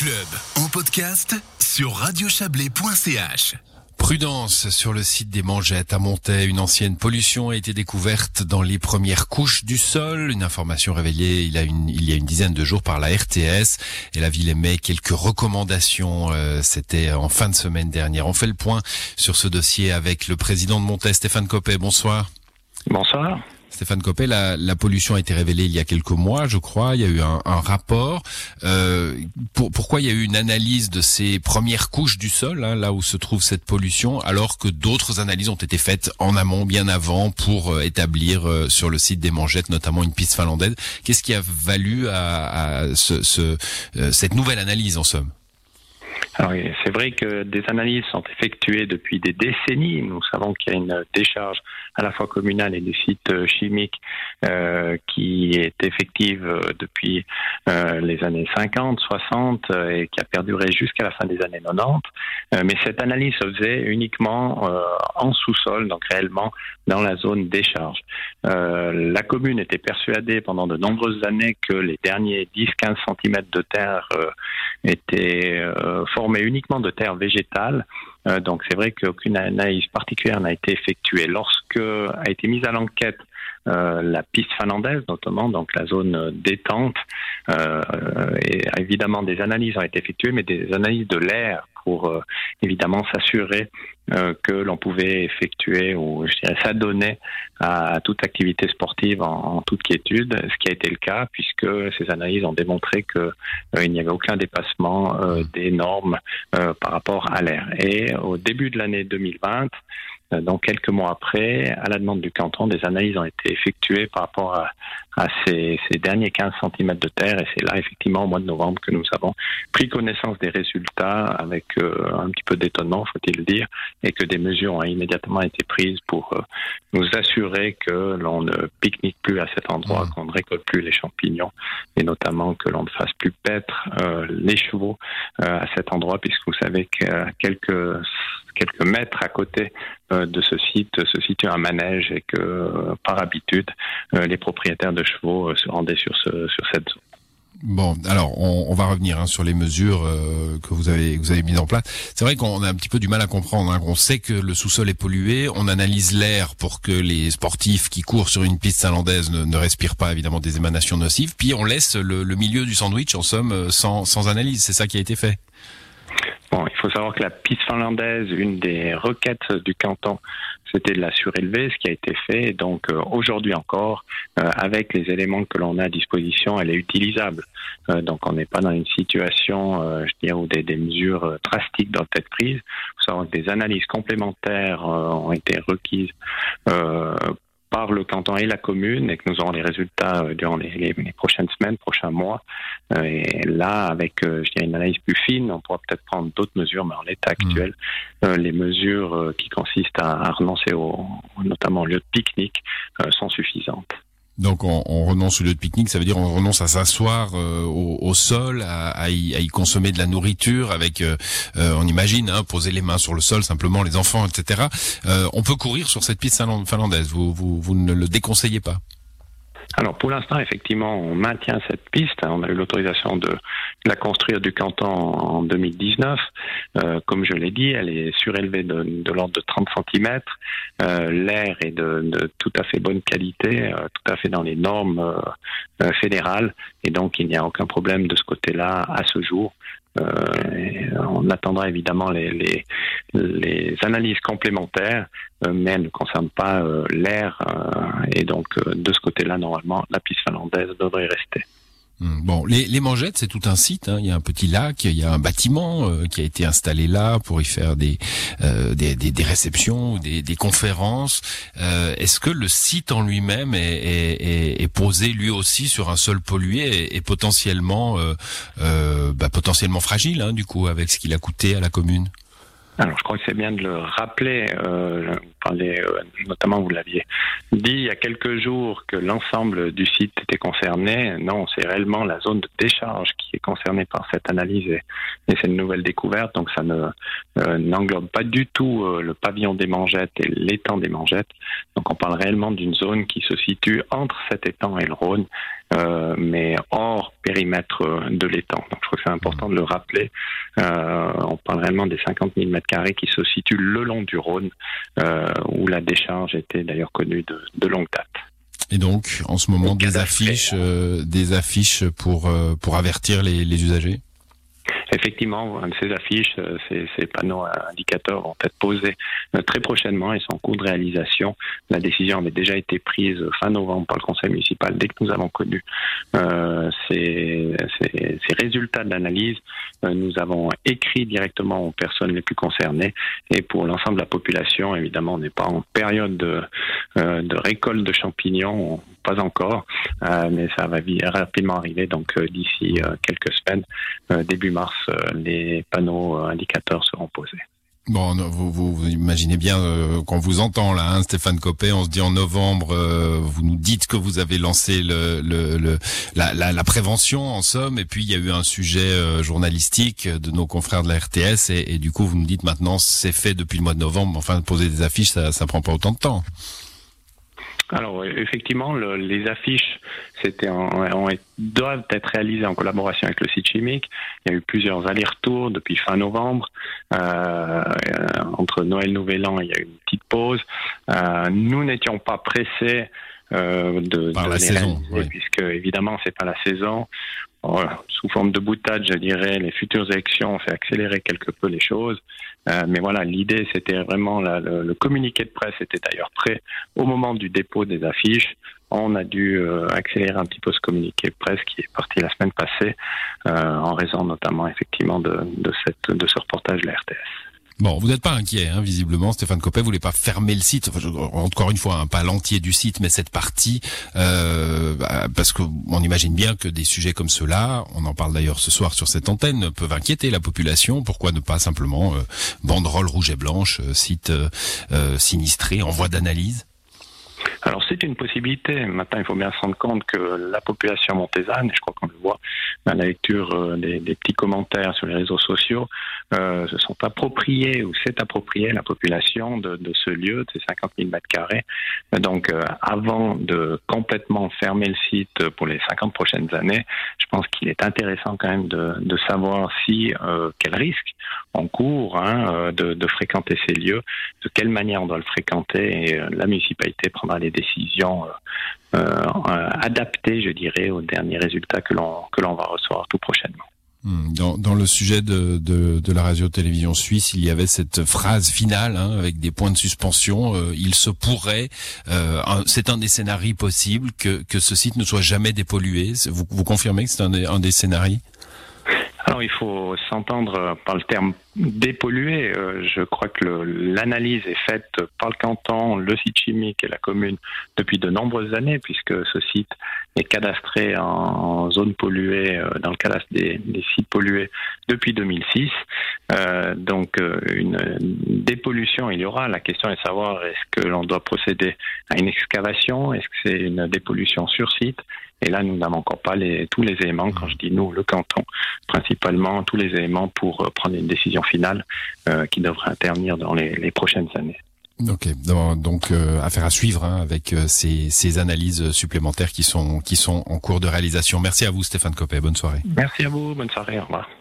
club en podcast sur Radio Chablais.ch. Prudence sur le site des Mangettes à Monthey. Une ancienne pollution a été découverte dans les premières couches du sol. Une information révélée il y a une dizaine de jours par la RTS. Et la ville émet quelques recommandations. C'était en fin de semaine dernière. On fait le point sur ce dossier avec le président de Monthey, Stéphane Coppet. Bonsoir. Bonsoir. Stéphane Coppet, la pollution a été révélée il y a quelques mois, je crois. Il y a eu un rapport. Pourquoi il y a eu une analyse de ces premières couches du sol, hein, là où se trouve cette pollution, alors que d'autres analyses ont été faites en amont, bien avant, pour établir sur le site des Mangettes, notamment une piste finlandaise. Qu'est-ce qui a valu à cette nouvelle analyse, en somme? Alors, c'est vrai que des analyses sont effectuées depuis des décennies. Nous savons qu'il y a une décharge à la fois communale et des sites chimiques qui est effective depuis les années 50, 60 et qui a perduré jusqu'à la fin des années 90. Mais cette analyse se faisait uniquement en sous-sol, donc réellement dans la zone décharge. La commune était persuadée pendant de nombreuses années que les derniers 10-15 cm de terre étaient formé uniquement de terre végétale. Donc c'est vrai qu'aucune analyse particulière n'a été effectuée. Lorsque a été mise à l'enquête la piste finlandaise, notamment, donc la zone détente, et évidemment des analyses ont été effectuées, mais des analyses de l'air pour évidemment s'assurer que l'on pouvait effectuer ou je dirais s'adonner à toute activité sportive en toute quiétude, ce qui a été le cas puisque ces analyses ont démontré que il n'y avait aucun dépassement des normes par rapport à l'air. Et au début de l'année 2020, donc quelques mois après, à la demande du canton, des analyses ont été effectuées par rapport à ces derniers 15 cm de terre, et c'est là effectivement au mois de novembre que nous avons pris connaissance des résultats avec un petit peu d'étonnement, faut-il le dire, et que des mesures ont immédiatement été prises pour nous assurer que l'on ne pique-nique plus à cet endroit, qu'on ne récolte plus les champignons, et notamment que l'on ne fasse plus paître les chevaux à cet endroit, puisque vous savez qu'à quelques mètres à côté de ce site se situe un manège et que, par habitude, les propriétaires de chevaux se rendaient sur cette zone. Bon, alors on va revenir sur les mesures que vous avez mises en place. C'est vrai qu'on a un petit peu du mal à comprendre. On sait que le sous-sol est pollué, on analyse l'air pour que les sportifs qui courent sur une piste finlandaise ne respirent pas évidemment des émanations nocives, puis on laisse le milieu du sandwich en somme sans analyse. C'est ça qui a été fait. Bon, il faut savoir que la piste finlandaise, une des requêtes du canton, c'était de la surélever, ce qui a été fait. Donc aujourd'hui encore, avec les éléments que l'on a à disposition, elle est utilisable. Donc on n'est pas dans une situation, où des mesures drastiques doivent être prises. Il faut savoir que des analyses complémentaires ont été requises par le canton et la commune, et que nous aurons les résultats durant les prochaines semaines, prochains mois. Et là, avec une analyse plus fine, on pourra peut-être prendre d'autres mesures, mais en l'état actuel, les mesures qui consistent à renoncer notamment au lieu de pique-nique sont suffisantes. Donc on renonce au lieu de pique-nique, ça veut dire on renonce à s'asseoir au sol, à y consommer de la nourriture avec, on imagine, poser les mains sur le sol simplement, les enfants, etc. On peut courir sur cette piste finlandaise, vous ne le déconseillez pas? Alors pour l'instant, effectivement, on maintient cette piste. On a eu l'autorisation de la construire du canton en 2019. Comme je l'ai dit, elle est surélevée de l'ordre de 30 cm. L'air est de tout à fait bonne qualité, tout à fait dans les normes fédérales. Et donc, il n'y a aucun problème de ce côté-là à ce jour. On attendra évidemment les analyses complémentaires, mais elles ne concernent pas l'air, et donc de ce côté-là, normalement, la piste finlandaise devrait rester. Bon, les Mangettes, c'est tout un site. Il y a un petit lac, il y a un bâtiment qui a été installé là pour y faire des réceptions, des conférences. Est-ce que le site en lui-même est posé lui aussi sur un sol pollué et potentiellement fragile, du coup, avec ce qu'il a coûté à la commune ? Alors, je crois que c'est bien de le rappeler. parlait, notamment, vous l'aviez dit il y a quelques jours que l'ensemble du site était concerné. Non, c'est réellement la zone de décharge qui est concernée par cette analyse et cette nouvelle découverte. Donc, ça ne n'englobe pas du tout le pavillon des Mangettes et l'étang des Mangettes. Donc, on parle réellement d'une zone qui se situe entre cet étang et le Rhône, mais hors périmètre de l'étang. Donc, je trouve que c'est important de le rappeler. On parle réellement des 50 000 m² qui se situent le long du Rhône, où la décharge était d'ailleurs connue de longue date. Et donc, en ce moment, des affiches pour avertir les usagers ? Effectivement, ces affiches, ces panneaux indicateurs vont être posés très prochainement et sont en cours de réalisation. La décision avait déjà été prise fin novembre par le conseil municipal dès que nous avons connu ces résultats de l'analyse. Nous avons écrit directement aux personnes les plus concernées et pour l'ensemble de la population, évidemment, on n'est pas en période de récolte de champignons, pas encore, mais ça va rapidement arriver. Donc d'ici quelques semaines, début mars, les panneaux indicateurs seront posés. Bon, vous imaginez bien qu'on vous entend là, hein, Stéphane Coppet. On se dit en novembre, vous nous dites que vous avez lancé la prévention en somme, et puis il y a eu un sujet journalistique de nos confrères de la RTS, et du coup vous nous dites maintenant c'est fait depuis le mois de novembre. Enfin, poser des affiches, ça prend pas autant de temps. Alors effectivement, les affiches doivent être réalisées en collaboration avec le site chimique. Il y a eu plusieurs allers-retours depuis fin novembre. Entre Noël et Nouvel An, il y a eu une petite pause. Nous n'étions pas pressés de la saison, ouais. Puisque évidemment c'est pas la saison. Voilà. Sous forme de boutade, je dirais, les futures élections ont fait accélérer quelque peu les choses. Mais voilà, l'idée, c'était vraiment le communiqué de presse était d'ailleurs prêt au moment du dépôt des affiches. On a dû accélérer un petit peu ce communiqué de presse qui est parti la semaine passée, en raison notamment effectivement de ce reportage de la RTS. Bon, vous n'êtes pas inquiet, hein, visiblement, Stéphane Coppet. Vous voulez pas fermer le site, enfin, encore une fois, hein, pas l'entier du site, mais cette partie, parce que on imagine bien que des sujets comme ceux-là, on en parle d'ailleurs ce soir sur cette antenne, peuvent inquiéter la population. Pourquoi ne pas simplement banderole rouge et blanche, site sinistré, en voie d'analyse? Alors c'est une possibilité. Maintenant, il faut bien se rendre compte que la population monthézane, et je crois qu'on le voit à la lecture des petits commentaires sur les réseaux sociaux, se sont appropriés ou s'est appropriée la population de ce lieu, de ces 50 000 m². Donc avant de complètement fermer le site pour les 50 prochaines années, je pense qu'il est intéressant quand même de savoir si quel risque on court, hein, de fréquenter ces lieux, de quelle manière on doit le fréquenter, et la municipalité prendra les décisions adaptées, je dirais, aux derniers résultats que l'on va recevoir tout prochainement. Dans le sujet de la radio-télévision suisse, il y avait cette phrase finale, hein, avec des points de suspension. Il se pourrait, c'est un des scénarios possibles que ce site ne soit jamais dépollué. Vous confirmez que c'est un des scénarios? Alors, il faut s'entendre par le terme dépolluer. Je crois que l'analyse est faite par le canton, le site chimique et la commune depuis de nombreuses années, puisque ce site est cadastré en zone polluée, dans le cadastre des sites pollués depuis 2006. Donc, une dépollution, il y aura. La question est de savoir, est-ce que l'on doit procéder à une excavation? Est-ce que c'est une dépollution sur site? Et là, nous n'avons encore pas tous les éléments, quand je dis nous, le canton, principalement tous les éléments pour prendre une décision finale qui devrait intervenir dans les prochaines années. Ok, donc affaire à suivre, hein, avec ces analyses supplémentaires qui sont en cours de réalisation. Merci à vous, Stéphane Coppet, bonne soirée. Merci à vous, bonne soirée, au revoir.